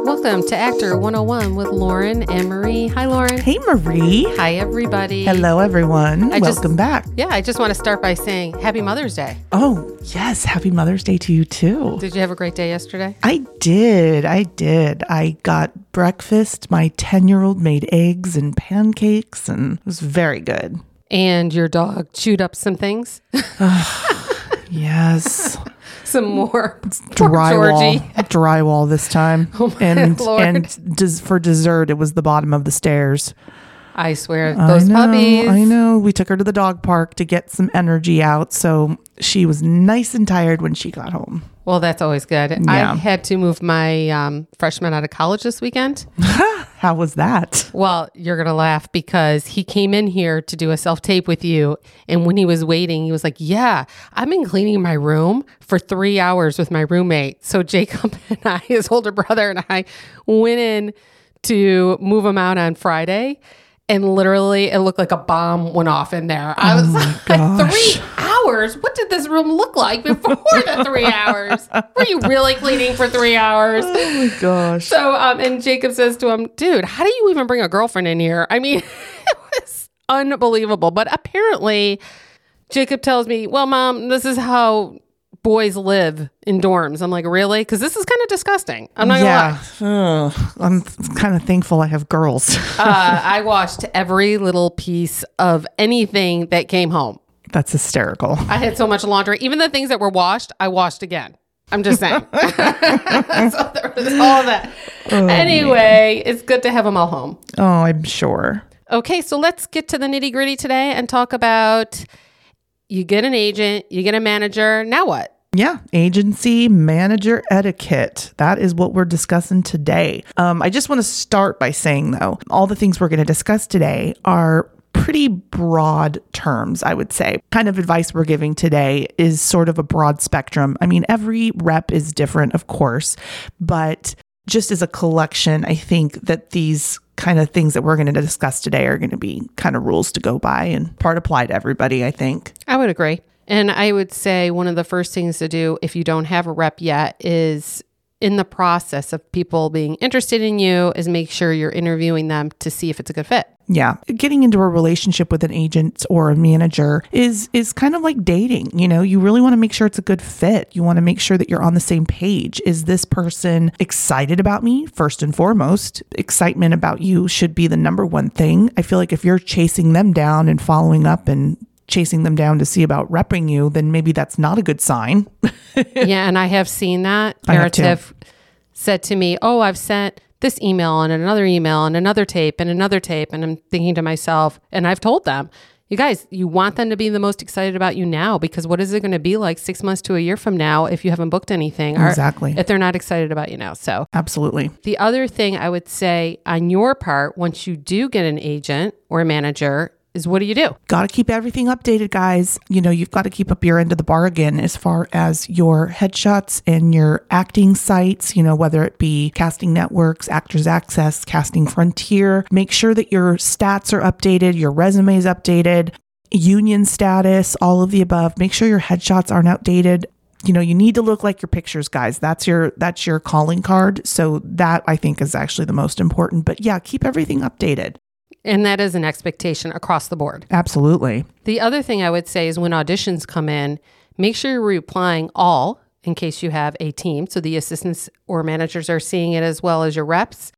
Welcome to Actor 101 with Lauren and Marie. Hi, Lauren. Hey, Marie. Hi, everybody. Hello, everyone. Welcome back. Yeah, I just want to start by saying Happy Mother's Day. Oh, yes. Happy Mother's Day to you, too. Did you have a great day yesterday? I did. I got breakfast. My 10-year-old made eggs and pancakes, and it was very good. And your dog chewed up some things? Yes. Some more drywall this time. Oh my Lord. For dessert, it was the bottom of the stairs. I swear, those puppies. I know. We took her to the dog park to get some energy out, so she was nice and tired when she got home. Well, that's always good. Yeah. I had to move my freshman out of college this weekend. How was that? Well, you're going to laugh because he came in here to do a self-tape with you. And when he was waiting, he was like, yeah, I've been cleaning my room for 3 hours with my roommate. So Jacob and I, his older brother and I, went in to move him out on Friday. And literally, it looked like a bomb went off in there. I was like, 3 hours? What did this room look like before the 3 hours? Were you really cleaning for 3 hours? Oh, my gosh. So, and Jacob says to him, dude, how do you even bring a girlfriend in here? I mean, it was unbelievable. But apparently, Jacob tells me, well, Mom, this is how boys live in dorms. I'm like, really? Because this is kind of disgusting. I'm not gonna lie. I'm kind of thankful I have girls. I washed every little piece of anything that came home. That's hysterical. I had so much laundry. Even the things that were washed, I washed again. I'm just saying. So there was all that. Oh, anyway, man. It's good to have them all home. Oh, I'm sure. Okay, so let's get to the nitty gritty today and talk about... You get an agent, you get a manager. Now what? Yeah. Agency manager etiquette. That is what we're discussing today. I just want to start by saying, though, all the things we're going to discuss today are pretty broad terms, I would say. Kind of advice we're giving today is sort of a broad spectrum. I mean, every rep is different, of course, but just as a collection, I think that these kind of things that we're going to discuss today are going to be kind of rules to go by and part apply to everybody, I think. I would agree. And I would say one of the first things to do if you don't have a rep yet is in the process of people being interested in you is make sure you're interviewing them to see if it's a good fit. Yeah. Getting into a relationship with an agent or a manager is kind of like dating. You know, you really want to make sure it's a good fit. You want to make sure that you're on the same page. Is this person excited about me? First and foremost, excitement about you should be the number one thing. I feel like if you're chasing them down and following up and chasing them down to see about repping you, then maybe that's not a good sign. Yeah. And I have seen that. Narrative said to me, oh, I've sent this email and another email and another tape and another tape. And I'm thinking to myself, and I've told them, you guys, you want them to be the most excited about you now, because what is it going to be like 6 months to a year from now if you haven't booked anything? Exactly. If they're not excited about you now. So absolutely. The other thing I would say on your part, once you do get an agent or a manager, is what do you do? Got to keep everything updated, guys. You know, you've got to keep up your end of the bargain as far as your headshots and your acting sites, you know, whether it be Casting Networks, Actors Access, Casting Frontier. Make sure that your stats are updated, your resume is updated, union status, all of the above. Make sure your headshots aren't outdated. You know, you need to look like your pictures, guys. That's your calling card. So that I think is actually the most important. But yeah, keep everything updated. And that is an expectation across the board. Absolutely. The other thing I would say is when auditions come in, make sure you're replying all in case you have a team. So the assistants or managers are seeing it as well as your reps,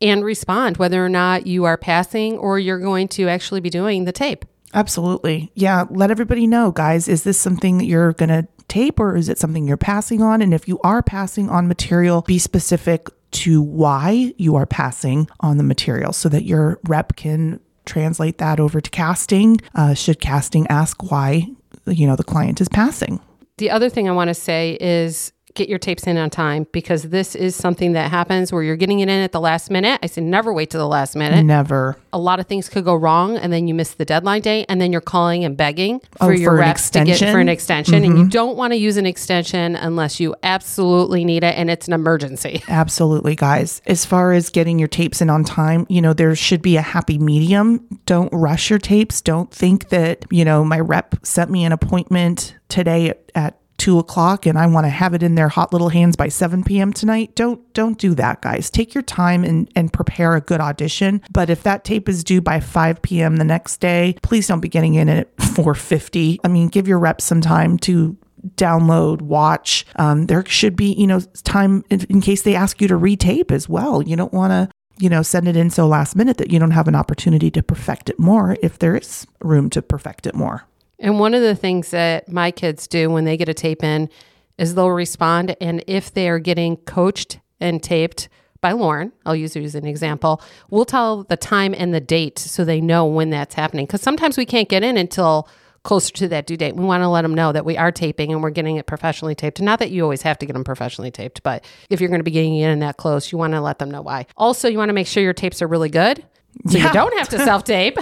and respond whether or not you are passing or you're going to actually be doing the tape. Absolutely. Yeah. Let everybody know, guys, is this something that you're going to tape or is it something you're passing on? And if you are passing on material, be specific to why you are passing on the material so that your rep can translate that over to casting. Should casting ask why, you know, the client is passing. The other thing I want to say is get your tapes in on time, because this is something that happens where you're getting it in at the last minute. I say never wait to the last minute. Never. A lot of things could go wrong, and then you miss the deadline date, and then you're calling and begging for your reps to get for an extension. Mm-hmm. And you don't want to use an extension unless you absolutely need it and it's an emergency. Absolutely, guys. As far as getting your tapes in on time, you know, there should be a happy medium. Don't rush your tapes. Don't think that, you know, my rep set me an appointment today at 2:00 and I want to have it in their hot little hands by 7 p.m. tonight. Don't do that, guys. Take your time and prepare a good audition. But if that tape is due by 5 p.m. the next day, please don't be getting in at 4:50. I mean, give your reps some time to download, watch. There should be, you know, time in case they ask you to retape as well. You don't want to, you know, send it in so last minute that you don't have an opportunity to perfect it more, if there is room to perfect it more. And one of the things that my kids do when they get a tape in is they'll respond. And if they are getting coached and taped by Lauren, I'll use her as an example, we'll tell the time and the date so they know when that's happening. Because sometimes we can't get in until closer to that due date. We want to let them know that we are taping and we're getting it professionally taped. Not that you always have to get them professionally taped, but if you're going to be getting in that close, you want to let them know why. Also, you want to make sure your tapes are really good. So yeah. You don't have to self-tape.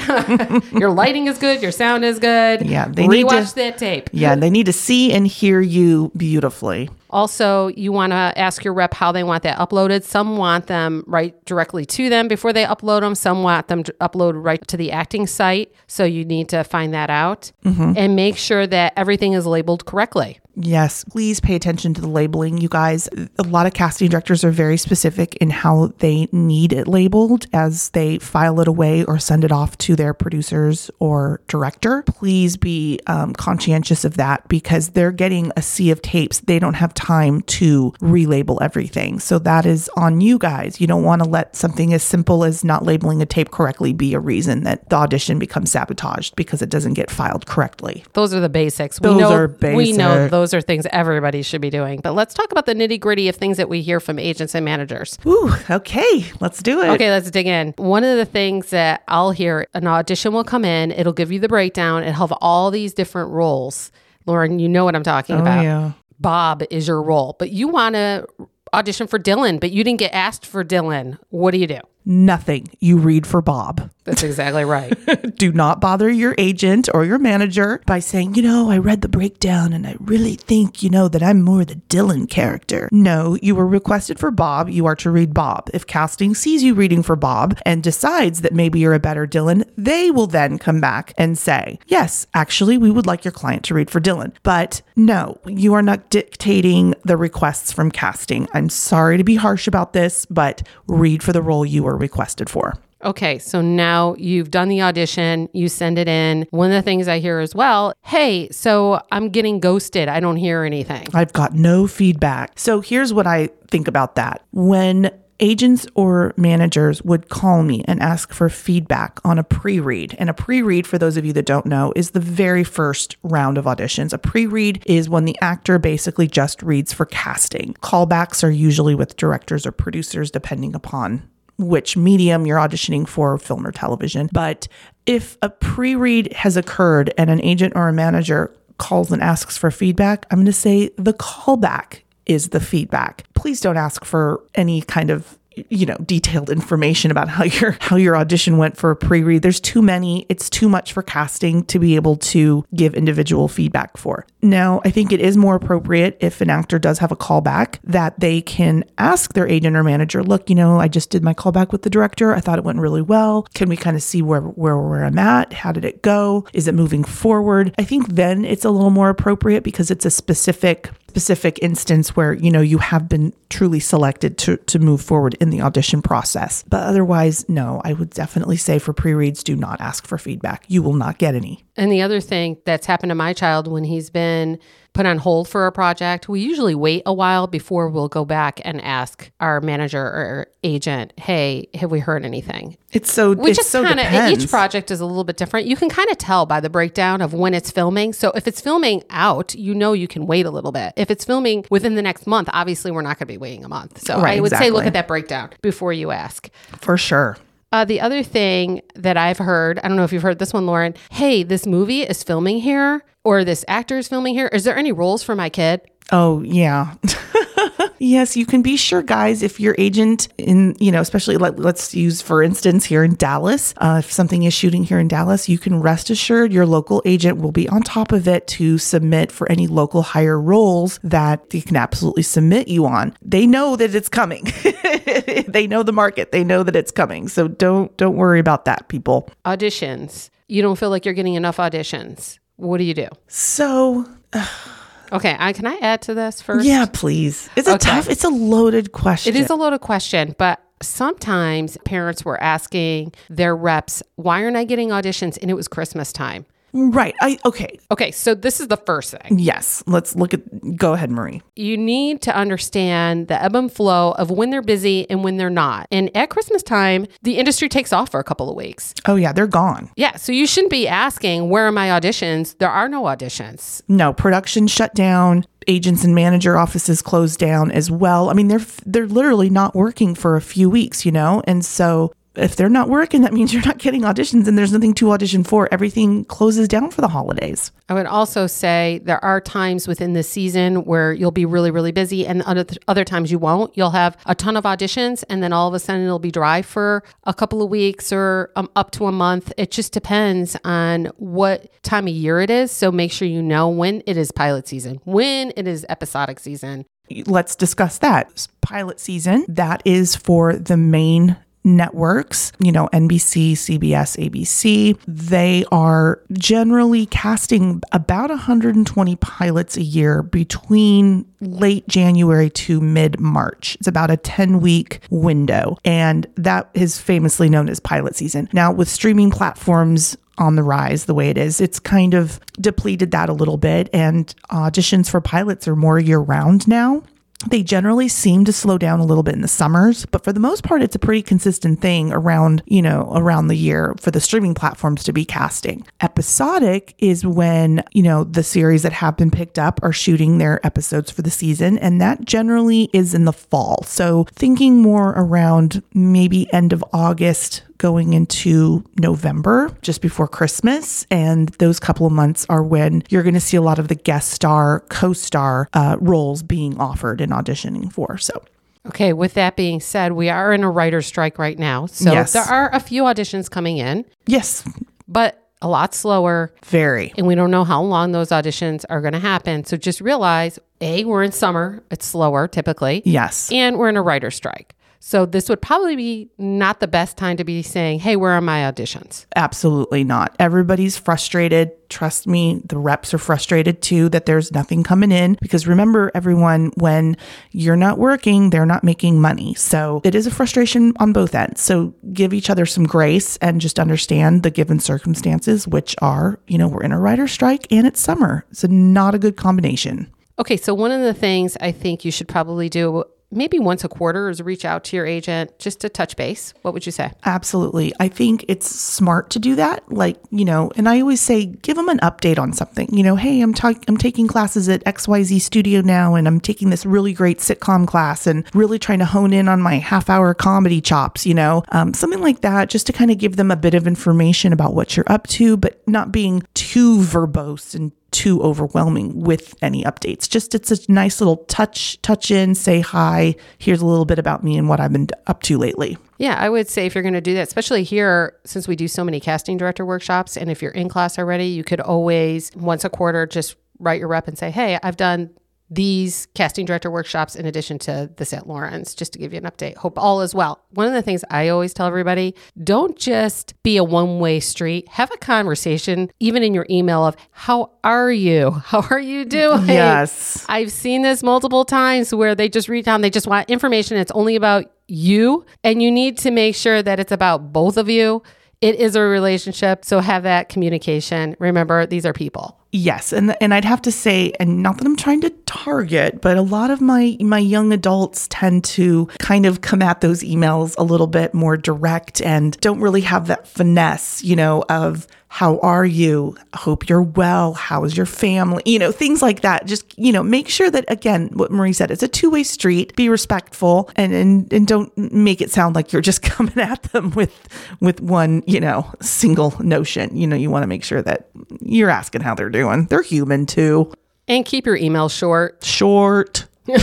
Your lighting is good. Your sound is good. Yeah, they rewatch that tape. Yeah, they need to see and hear you beautifully. Also, you want to ask your rep how they want that uploaded. Some want them right directly to them before they upload them. Some want them to upload right to the acting site. So you need to find that out and make sure that everything is labeled correctly. Yes, please pay attention to the labeling, you guys. A lot of casting directors are very specific in how they need it labeled as they file it away or send it off to their producers or director. Please be conscientious of that, because they're getting a sea of tapes. They don't have time to relabel everything. So that is on you guys. You don't want to let something as simple as not labeling a tape correctly be a reason that the audition becomes sabotaged because it doesn't get filed correctly. Those are the basics. We know those are things everybody should be doing. But let's talk about the nitty gritty of things that we hear from agents and managers. Ooh, okay. Let's do it. Okay, let's dig in. One of the things that I'll hear, an audition will come in, it'll give you the breakdown, it'll have all these different roles. Lauren, you know what I'm talking about. Yeah. Bob is your role, but you want to audition for Dylan, but you didn't get asked for Dylan. What do you do? Nothing. You read for Bob. That's exactly right. Do not bother your agent or your manager by saying, you know, I read the breakdown and I really think, you know, that I'm more the Dylan character. No, you were requested for Bob. You are to read Bob. If casting sees you reading for Bob and decides that maybe you're a better Dylan, they will then come back and say, yes, actually, we would like your client to read for Dylan. But no, you are not dictating the requests from casting. I'm sorry to be harsh about this, but read for the role you are requested for. Okay, so now you've done the audition, you send it in. One of the things I hear as well, hey, so I'm getting ghosted. I don't hear anything. I've got no feedback. So here's what I think about that. When agents or managers would call me and ask for feedback on a pre-read. And a pre-read, for those of you that don't know, is the very first round of auditions. A pre-read is when the actor basically just reads for casting. Callbacks are usually with directors or producers, depending upon which medium you're auditioning for, film or television. But if a pre-read has occurred and an agent or a manager calls and asks for feedback, I'm going to say the callback is the feedback. Please don't ask for any kind of, you know, detailed information about how your audition went for a pre-read. There's too many. It's too much for casting to be able to give individual feedback for. Now, I think it is more appropriate if an actor does have a callback that they can ask their agent or manager, look, you know, I just did my callback with the director. I thought it went really well. Can we kind of see where I'm at? How did it go? Is it moving forward? I think then it's a little more appropriate because it's a specific instance where, you know, you have been truly selected to move forward in the audition process. But otherwise, no, I would definitely say for pre-reads, do not ask for feedback. You will not get any. And the other thing that's happened to my child when he's been put on hold for a project, we usually wait a while before we'll go back and ask our manager or agent, hey, have we heard anything? Each project is a little bit different. You can kind of tell by the breakdown of when it's filming. So if it's filming out, you know, you can wait a little bit. If it's filming within the next month, obviously we're not going to be waiting a month. So right, I would say look at that breakdown before you ask. For sure. The other thing that I've heard, I don't know if you've heard this one, Lauren, hey, this movie is filming here or this actor is filming here. Is there any roles for my kid? Oh, yeah. Yes, you can be sure, guys, if your agent in, especially let's use, for instance, here in Dallas, if something is shooting here in Dallas, you can rest assured your local agent will be on top of it to submit for any local hire roles that they can absolutely submit you on. They know that it's coming. They know the market. They know that it's coming. So don't worry about that, people. Auditions. You don't feel like you're getting enough auditions. What do you do? So... Okay, can I add to this first? Yeah, please. It's a loaded question. It is a loaded question, but sometimes parents were asking their reps, why aren't I getting auditions? And it was Christmas time. Right. Okay. Okay, so this is the first thing. Yes, let's go ahead, Marie. You need to understand the ebb and flow of when they're busy and when they're not. And at Christmas time, the industry takes off for a couple of weeks. Oh yeah, they're gone. Yeah, so you shouldn't be asking, where are my auditions? There are no auditions. No, production shut down. Agents and manager offices closed down as well. I mean, they're literally not working for a few weeks, And so if they're not working, that means you're not getting auditions and there's nothing to audition for. Everything closes down for the holidays. I would also say there are times within the season where you'll be really, really busy and other times you won't. You'll have a ton of auditions and then all of a sudden it'll be dry for a couple of weeks or up to a month. It just depends on what time of year it is. So make sure you know when it is pilot season, when it is episodic season. Let's discuss that. Pilot season, that is for the main networks, NBC, CBS, ABC, they are generally casting about 120 pilots a year between late January to mid-March. It's about a 10-week window, and that is famously known as pilot season. Now, with streaming platforms on the rise the way it is, it's kind of depleted that a little bit, and auditions for pilots are more year-round now. They generally seem to slow down a little bit in the summers, but for the most part, it's a pretty consistent thing around the year for the streaming platforms to be casting. Episodic is when, the series that have been picked up are shooting their episodes for the season, and that generally is in the fall. So thinking more around maybe end of August, going into November, just before Christmas. And those couple of months are when you're going to see a lot of the guest star, co-star roles being offered and auditioning for. So, okay, with that being said, we are in a writer's strike right now. So yes, there are a few auditions coming in. Yes. But a lot slower. Very. And we don't know how long those auditions are going to happen. So just realize, A, we're in summer. It's slower typically. Yes. And we're in a writer's strike. So this would probably be not the best time to be saying, hey, where are my auditions? Absolutely not. Everybody's frustrated. Trust me, the reps are frustrated too that there's nothing coming in. Because remember, everyone, when you're not working, they're not making money. So it is a frustration on both ends. So give each other some grace and just understand the given circumstances, which are, we're in a writer's strike and it's summer. It's not a good combination. Okay, so one of the things I think you should probably do maybe once a quarter is reach out to your agent just to touch base. What would you say? Absolutely. I think it's smart to do that. And I always say, give them an update on something, hey, I'm taking classes at XYZ Studio now, and I'm taking this really great sitcom class and really trying to hone in on my half hour comedy chops, something like that, just to kind of give them a bit of information about what you're up to, but not being too verbose and too overwhelming with any updates. Just it's a nice little touch in, say hi, here's a little bit about me and what I've been up to lately. Yeah, I would say if you're going to do that, especially here, since we do so many casting director workshops, and if you're in class already, you could always once a quarter just write your rep and say, hey, I've done these casting director workshops in addition to this at Lawrence, just to give you an update. Hope all is well. One of the things I always tell everybody, don't just be a one-way street. Have a conversation, even in your email of, how are you? How are you doing? Yes. I've seen this multiple times where they just reach out and they just want information. It's only about you. And you need to make sure that it's about both of you. It is a relationship. So have that communication. Remember, these are people. Yes. And I'd have to say, and not that I'm trying to target, but a lot of my young adults tend to kind of come at those emails a little bit more direct and don't really have that finesse, of how are you? Hope you're well. How is your family? Things like that. Just, make sure that, again, what Marie said, it's a two-way street. Be respectful and don't make it sound like you're just coming at them with one, single notion. You want to make sure that you're asking how they're doing. They're human too. And keep your email short. We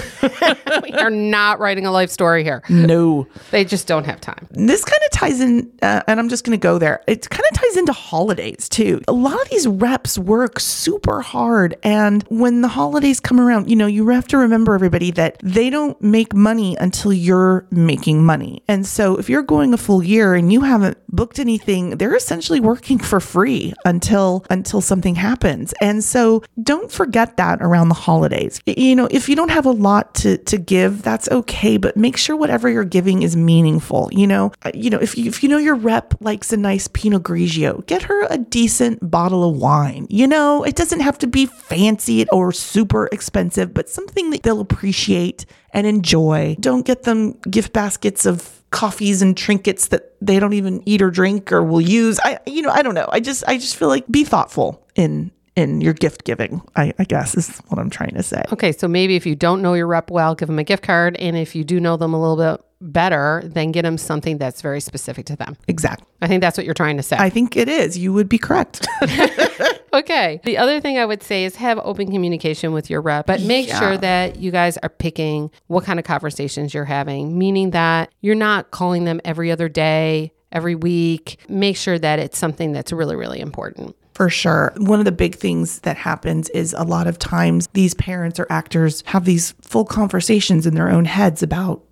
are not writing a life story here. No. They just don't have time. This kind of ties in, and I'm just going to go there. It kind of ties into holidays too. A lot of these reps work super hard. And when the holidays come around, you know, you have to remember, everybody, that they don't make money until you're making money. And so if you're going a full year and you haven't booked anything, they're essentially working for free until something happens. And so don't forget that around the holidays. You know, if you don't have a lot to give, that's okay, but make sure whatever you're giving is meaningful. You know, if you know your rep likes a nice Pinot Grigio, get her a decent bottle of wine. You know, it doesn't have to be fancy or super expensive, but something that they'll appreciate and enjoy. Don't get them gift baskets of coffees and trinkets that they don't even eat or drink or will use. I don't know. I just feel like be thoughtful in your gift giving, I guess is what I'm trying to say. Okay, so maybe if you don't know your rep well, give them a gift card. And if you do know them a little bit better, then get them something that's very specific to them. Exactly. I think that's what you're trying to say. I think it is. You would be correct. Okay. The other thing I would say is have open communication with your rep, but make sure that you guys are picking what kind of conversations you're having, meaning that you're not calling them every other day, every week. Make sure that it's something that's really, really important. For sure. One of the big things that happens is a lot of times these parents or actors have these full conversations in their own heads about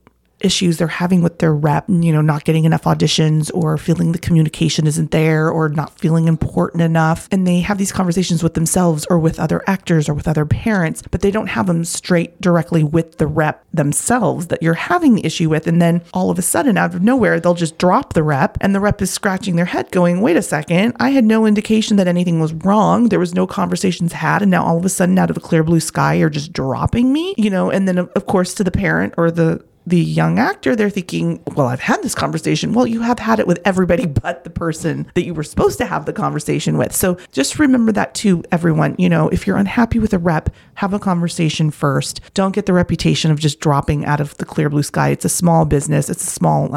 issues they're having with their rep, you know, not getting enough auditions or feeling the communication isn't there or not feeling important enough. And they have these conversations with themselves or with other actors or with other parents, but they don't have them straight directly with the rep themselves that you're having the issue with. And then all of a sudden, out of nowhere, they'll just drop the rep and the rep is scratching their head going, wait a second, I had no indication that anything was wrong. There was no conversations had. And now all of a sudden out of the clear blue sky, you're just dropping me, you know, and then of course to the parent or the young actor, they're thinking, well, I've had this conversation. Well, you have had it with everybody but the person that you were supposed to have the conversation with. So just remember that too, everyone. You know, if you're unhappy with a rep, have a conversation first. Don't get the reputation of just dropping out of the clear blue sky. It's a small business. It's a small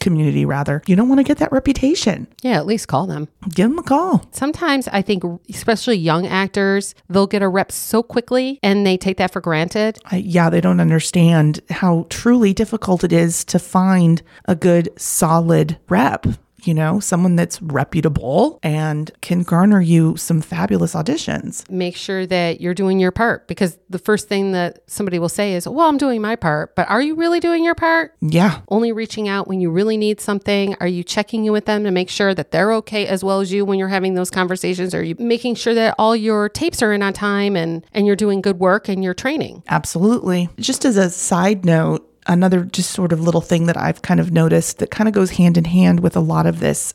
community, rather. You don't want to get that reputation. Yeah, at least call them. Give them a call. Sometimes I think, especially young actors, they'll get a rep so quickly and they take that for granted. They don't understand how truly difficult it is to find a good, solid rep. You know, someone that's reputable and can garner you some fabulous auditions. Make sure that you're doing your part, because the first thing that somebody will say is, well, I'm doing my part, but are you really doing your part? Yeah. Only reaching out when you really need something. Are you checking in with them to make sure that they're okay as well as you when you're having those conversations? Are you making sure that all your tapes are in on time and you're doing good work and you're training? Absolutely. Just as a side note, another just sort of little thing that I've kind of noticed that kind of goes hand in hand with a lot of this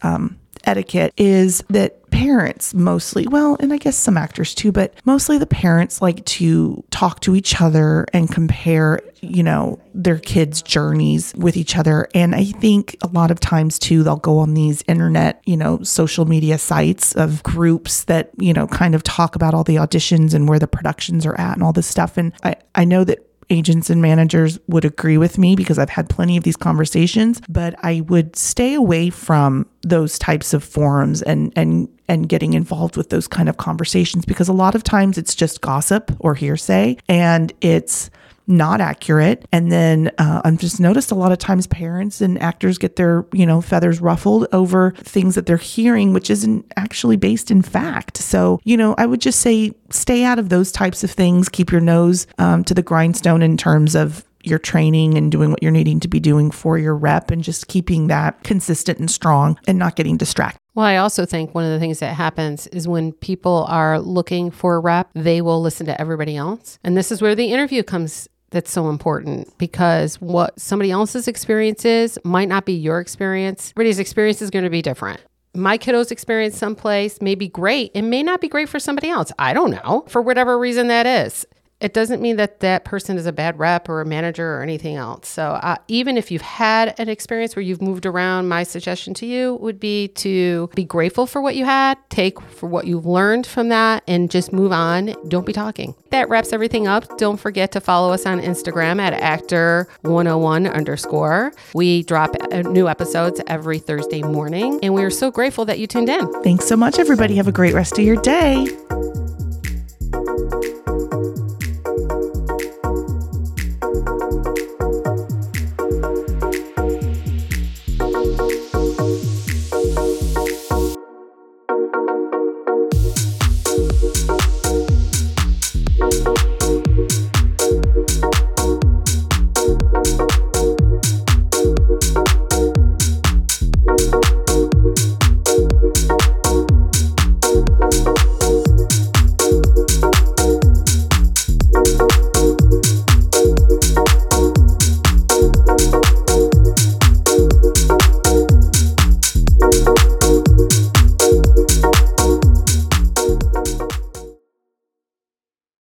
etiquette is that parents mostly, well, and I guess some actors too, but mostly the parents like to talk to each other and compare, you know, their kids' journeys with each other. And I think a lot of times too, they'll go on these internet, you know, social media sites of groups that, you know, kind of talk about all the auditions and where the productions are at and all this stuff. And I know that agents and managers would agree with me because I've had plenty of these conversations, but I would stay away from those types of forums and getting involved with those kind of conversations, because a lot of times it's just gossip or hearsay and it's not accurate. And then I've just noticed a lot of times parents and actors get their, you know, feathers ruffled over things that they're hearing, which isn't actually based in fact. So, you know, I would just say stay out of those types of things. Keep your nose to the grindstone in terms of your training and doing what you're needing to be doing for your rep and just keeping that consistent and strong and not getting distracted. Well, I also think one of the things that happens is when people are looking for a rep, they will listen to everybody else. And this is where the interview comes. That's so important, because what somebody else's experience is might not be your experience. Everybody's experience is going to be different. My kiddo's experience someplace may be great. It may not be great for somebody else. I don't know, for whatever reason that is. It doesn't mean that that person is a bad rep or a manager or anything else. So even if you've had an experience where you've moved around, my suggestion to you would be to be grateful for what you had, take for what you learned from that, and just move on. Don't be talking. That wraps everything up. Don't forget to follow us on Instagram at actor101_. We drop new episodes every Thursday morning, and we are so grateful that you tuned in. Thanks so much, everybody. Have a great rest of your day.